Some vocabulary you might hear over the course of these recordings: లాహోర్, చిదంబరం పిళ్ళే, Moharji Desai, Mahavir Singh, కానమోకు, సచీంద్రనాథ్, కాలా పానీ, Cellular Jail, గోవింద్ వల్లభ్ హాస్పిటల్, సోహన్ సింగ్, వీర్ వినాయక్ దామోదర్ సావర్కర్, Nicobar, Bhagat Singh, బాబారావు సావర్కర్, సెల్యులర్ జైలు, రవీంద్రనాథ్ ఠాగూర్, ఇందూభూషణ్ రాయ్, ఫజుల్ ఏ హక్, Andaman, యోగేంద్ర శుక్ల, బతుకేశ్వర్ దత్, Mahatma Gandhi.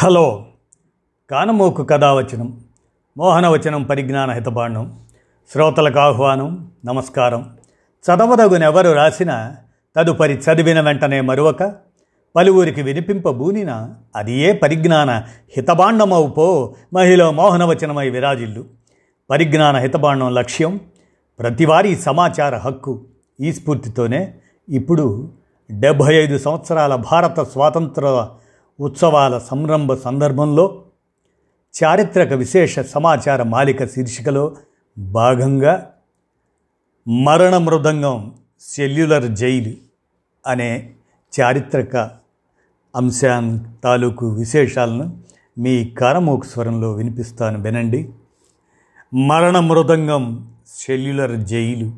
Hello కానమోకు కథావచనం మోహనవచనం పరిజ్ఞాన హితబాండం శ్రోతలకు ఆహ్వానం, నమస్కారం. చదవదగునెవరు రాసిన తదుపరి చదివిన వెంటనే మరొక పలువురికి వినిపింపబూనిన అది ఏ పరిజ్ఞాన హితబాండమవు పో మహిళ మోహనవచనమై విరాజిల్లు. పరిజ్ఞాన హితబాండం లక్ష్యం ప్రతివారీ సమాచార హక్కు. ఈ స్ఫూర్తితోనే ఇప్పుడు 75 సంవత్సరాల భారత స్వాతంత్ర ఉత్సవాల సంరంభ సందర్భంలో చారిత్రక విశేష సమాచార మాలిక శీర్షికలో భాగంగా మరణ మృదంగం సెల్యులర్ జైలు అనే చారిత్రక అంశాన్ తాలూకు విశేషాలను మీ కానమోకు స్వరంలో వినిపిస్తాను, వినండి. మరణ మృదంగం సెల్యులర్ జైలు.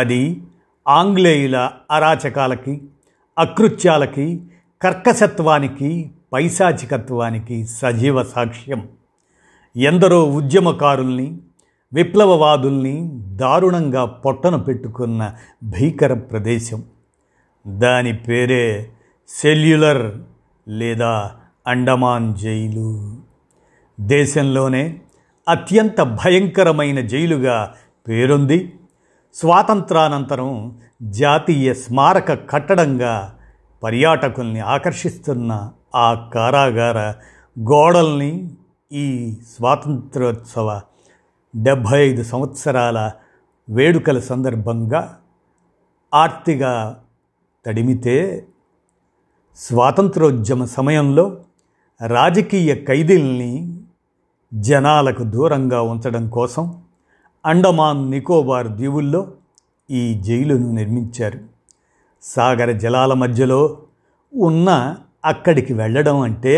అది ఆంగ్లేయుల అరాచకాలకి, అకృత్యాలకి, కర్కశత్వానికి, పైశాచికత్వానికి సజీవ సాక్ష్యం. ఎందరో ఉద్యమకారుల్ని, విప్లవవాదుల్ని దారుణంగా పొట్టను పెట్టుకున్న భీకర ప్రదేశం. దాని పేరే సెల్యులర్ లేదా అండమాన్ జైలు. దేశంలోనే అత్యంత భయంకరమైన జైలుగా పేరొంది స్వాతంత్రానంతరం జాతీయ స్మారక కట్టడంగా పర్యాటకుల్ని ఆకర్షిస్తున్న ఆ కారాగార గోడల్ని ఈ స్వాతంత్రోత్సవ 75 సంవత్సరాల వేడుకల సందర్భంగా ఆర్తిగా తడిమితే, స్వాతంత్రోద్యమ సమయంలో రాజకీయ ఖైదీల్ని జనాలకు దూరంగా ఉంచడం కోసం అండమాన్ నికోబార్ దీవుల్లో ఈ జైలును నిర్మించారు. సాగర జలాల మధ్యలో ఉన్న అక్కడికి వెళ్ళడం అంటే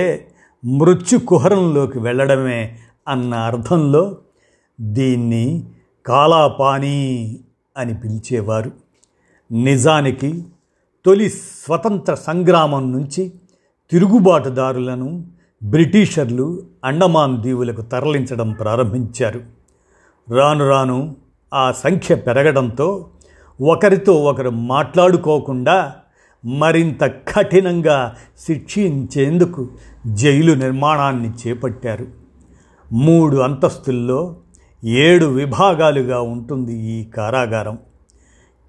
మృత్యు కుహరంలోకి వెళ్ళడమే అన్న అర్థంలో దీన్ని కాలా పానీ అని పిలిచేవారు. నిజానికి తొలి స్వతంత్ర సంగ్రామం నుంచి తిరుగుబాటుదారులను బ్రిటిషర్లు అండమాన్ దీవులకు తరలించడం ప్రారంభించారు. రాను రాను ఆ సంఖ్య పెరగడంతో ఒకరితో ఒకరు మాట్లాడుకోకుండా మరింత కఠినంగా శిక్షించేందుకు జైలు నిర్మాణాన్ని చేపట్టారు. 3 అంతస్తుల్లో 7 విభాగాలుగా ఉంటుంది ఈ కారాగారం.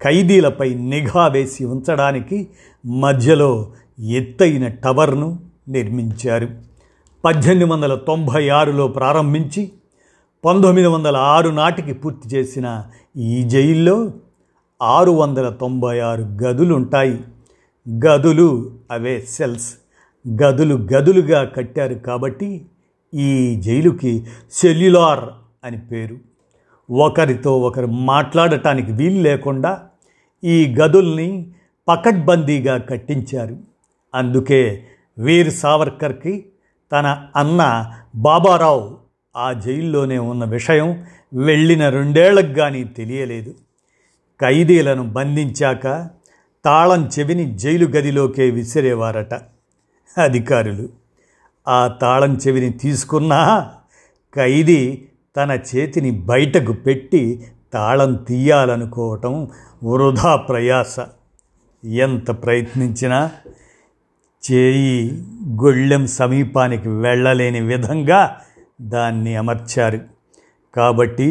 ఖైదీలపై నిఘా వేసి ఉంచడానికి మధ్యలో ఎత్తైన టవర్ను నిర్మించారు. 1896లో ప్రారంభించి 1906 నాటికి పూర్తి చేసిన ఈ జైల్లో 696 గదులుంటాయి. గదులు అవే సెల్స్. గదులు గదులుగా కట్టారు కాబట్టి ఈ జైలుకి సెల్యులార్ అని పేరు. ఒకరితో ఒకరు మాట్లాడటానికి వీలు లేకుండా ఈ గదుల్ని పకడ్బందీగా కట్టించారు. అందుకే వీర్ సావర్కర్కి తన అన్న బాబారావు ఆ జైల్లోనే ఉన్న విషయం వెళ్ళిన 2 ఏళ్లకు కానీ తెలియలేదు. ఖైదీలను బంధించాక తాళం చెవిని జైలు గదిలోకే విసిరేవారట అధికారులు. ఆ తాళం చెవిని తీసుకున్నా ఖైదీ తన చేతిని బయటకు పెట్టి తాళం తీయాలనుకోవటం వృధా ప్రయాస. ఎంత ప్రయత్నించినా చేయి గొళ్ళెం సమీపానికి వెళ్ళలేని విధంగా దాన్ని అమర్చారు. కాబట్టి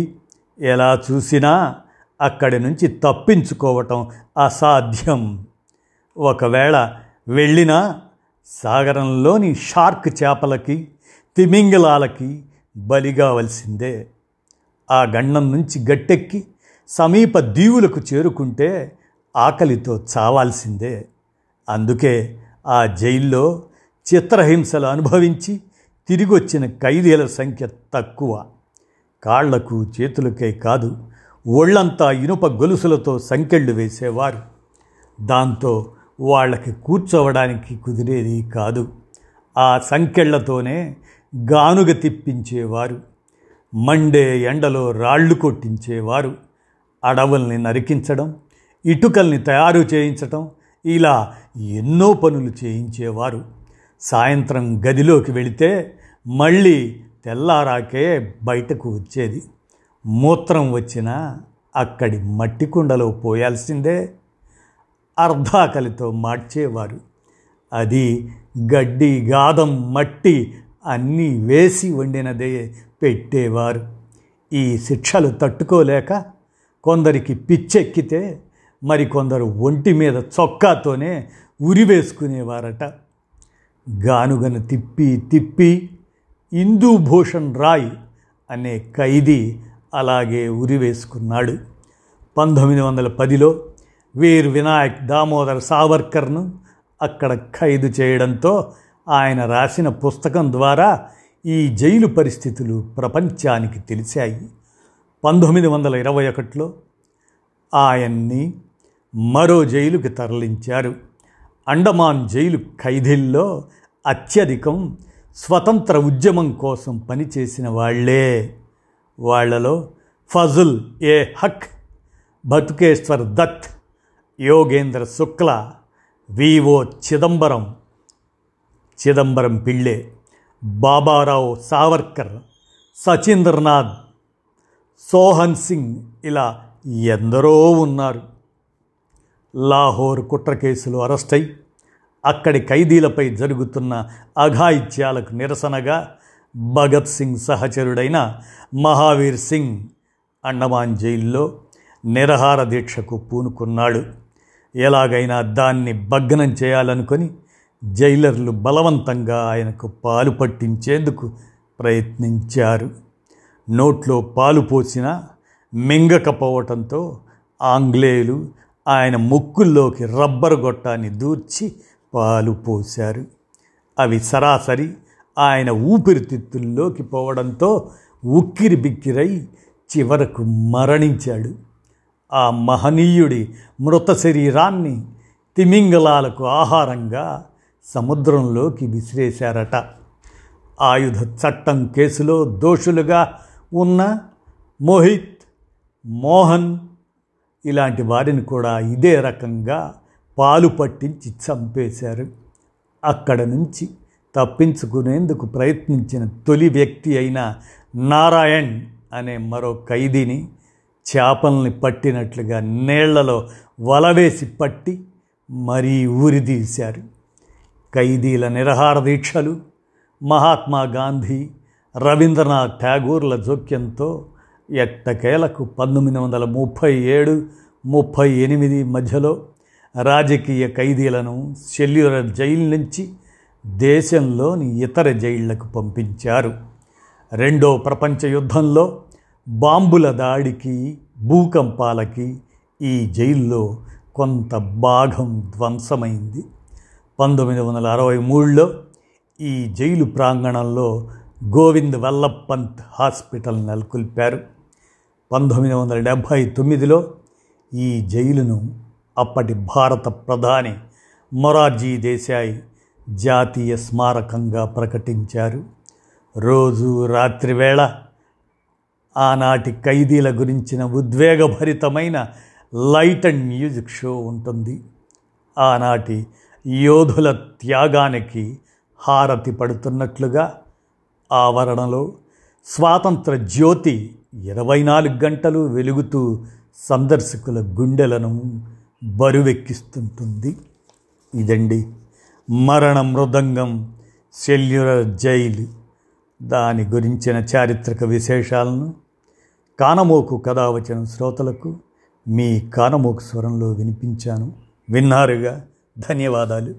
ఎలా చూసినా అక్కడి నుంచి తప్పించుకోవటం అసాధ్యం. ఒకవేళ వెళ్ళినా సాగరంలోని షార్క్ చేపలకి, తిమింగలాలకి బలిగావలసిందే. ఆ గండం నుంచి గట్టెక్కి సమీప దీవులకు చేరుకుంటే ఆకలితో చావాల్సిందే. అందుకే ఆ జైల్లో చిత్రహింసలు అనుభవించి తిరిగొచ్చిన ఖైదీల సంఖ్య తక్కువ. కాళ్లకు చేతులకే కాదు, ఒళ్ళంతా ఇనుప గొలుసులతో సంకెళ్ళు వేసేవారు. దాంతో వాళ్ళకి కూర్చోవడానికి కుదిరేది కాదు. ఆ సంకెళ్లతోనే గానుగ తిప్పించేవారు. మండే ఎండలో రాళ్ళు కొట్టించేవారు. అడవుల్ని నరికించడం, ఇటుకల్ని తయారు చేయించడం, ఇలా ఎన్నో పనులు చేయించేవారు. సాయంత్రం గదిలోకి వెళితే మళ్ళీ తెల్లారాకే బయటకు వచ్చేది. మూత్రం వచ్చినా అక్కడి మట్టి కుండలో పోయాల్సిందే. అర్ధాకలితో మార్చేవారు. అది గడ్డి, గాదం, మట్టి అన్నీ వేసి వండినదే పెట్టేవారు. ఈ శిక్షలు తట్టుకోలేక కొందరికి పిచ్చెక్కితే మరికొందరు ఒంటి మీద చొక్కాతోనే ఉరివేసుకునేవారట. గానుగను తిప్పి తిప్పి ఇందూభూషణ్ రాయ్ అనే ఖైదీ అలాగే ఉరివేసుకున్నాడు. 1910లో వీర్ వినాయక్ దామోదర్ సావర్కర్ను అక్కడ ఖైదు చేయడంతో ఆయన రాసిన పుస్తకం ద్వారా ఈ జైలు పరిస్థితులు ప్రపంచానికి తెలిసాయి. 1921లో ఆయన్ని మరో జైలుకి తరలించారు. అండమాన్ జైలు ఖైదీల్లో అత్యధికం స్వతంత్ర ఉద్యమం కోసం పనిచేసిన వాళ్లే. వాళ్లలో ఫజుల్ ఏ హక్, బతుకేశ్వర్ దత్, యోగేంద్ర శుక్ల, వివో చిదంబరం, చిదంబరం పిళ్ళే, బాబారావు సావర్కర్, సచీంద్రనాథ్, సోహన్ సింగ్ ఇలా ఎందరో ఉన్నారు. లాహోర్ కుట్ర కేసులు అరెస్ట్ అయి అక్కడి ఖైదీలపై జరుగుతున్న అఘాయిత్యాలకు నిరసనగా భగత్ సింగ్ సహచరుడైన మహావీర్ సింగ్ అండమాన్ జైల్లో నిరహార దీక్షకు పూనుకున్నాడు. ఎలాగైనా దాన్ని భగ్నం చేయాలనుకొని జైలర్లు బలవంతంగా ఆయనకు పాలు పట్టించేందుకు ప్రయత్నించారు. నోట్లో పాలు పోసినా మింగకపోవటంతో ఆంగ్లేయులు ఆయన ముక్కుల్లోకి రబ్బరు గొట్టాన్ని దూర్చి పాలు పోశారు. అవి సరాసరి ఆయన ఊపిరితిత్తుల్లోకి పోవడంతో ఉక్కిరి బిక్కిరై చివరకు మరణించాడు. ఆ మహనీయుడి మృత శరీరాన్ని తిమింగలాలకు ఆహారంగా సముద్రంలోకి విసిరేశారట. ఆయుధ చట్టం కేసులో దోషులుగా ఉన్న మోహిత్, మోహన్ ఇలాంటి వారిని కూడా ఇదే రకంగా పాలు పట్టించి చంపేశారు. అక్కడ నుంచి తప్పించుకునేందుకు ప్రయత్నించిన తొలి వ్యక్తి అయిన నారాయణ్ అనే మరో ఖైదీని చేపల్ని పట్టినట్లుగా నీళ్లలో వలవేసి పట్టి మరీ ఊరిదీశారు. ఖైదీల నిరహార దీక్షలు మహాత్మా గాంధీ, రవీంద్రనాథ్ ఠాగూర్ల జోక్యంతో ఎట్టకేలకు 1937-38 మధ్యలో రాజకీయ ఖైదీలను సెల్యులర్ జైలు నుంచి దేశంలోని ఇతర జైళ్లకు పంపించారు. రెండో ప్రపంచ యుద్ధంలో బాంబుల దాడికి, భూకంపాలకి ఈ జైల్లో కొంత భాగం ధ్వంసమైంది. 1963లో ఈ జైలు ప్రాంగణంలో గోవింద్ వల్లభ్ హాస్పిటల్ నెలకొల్పారు. 1979లో ఈ జైలును అప్పటి భారత ప్రధాని మొరార్జీ దేశాయ్ జాతీయ స్మారకంగా ప్రకటించారు. రోజు రాత్రివేళ ఆనాటి ఖైదీల గురించిన ఉద్వేగభరితమైన లైట్ అండ్ మ్యూజిక్ షో ఉంటుంది. ఆనాటి యోధుల త్యాగానికి హారతి పడుతున్నట్లుగా ఆవరణలో స్వాతంత్ర జ్యోతి 24 గంటలు వెలుగుతూ సందర్శకుల గుండెలను బరువెక్కిస్తుంటుంది. ఇదండి మరణ మృదంగం సెల్యులర్ జైలు, దాని గురించిన చారిత్రక విశేషాలను కానమోకు కథావచన శ్రోతలకు మీ కానమోకు స్వరంలో వినిపించాను. విన్నారుగా, ధన్యవాదాలు.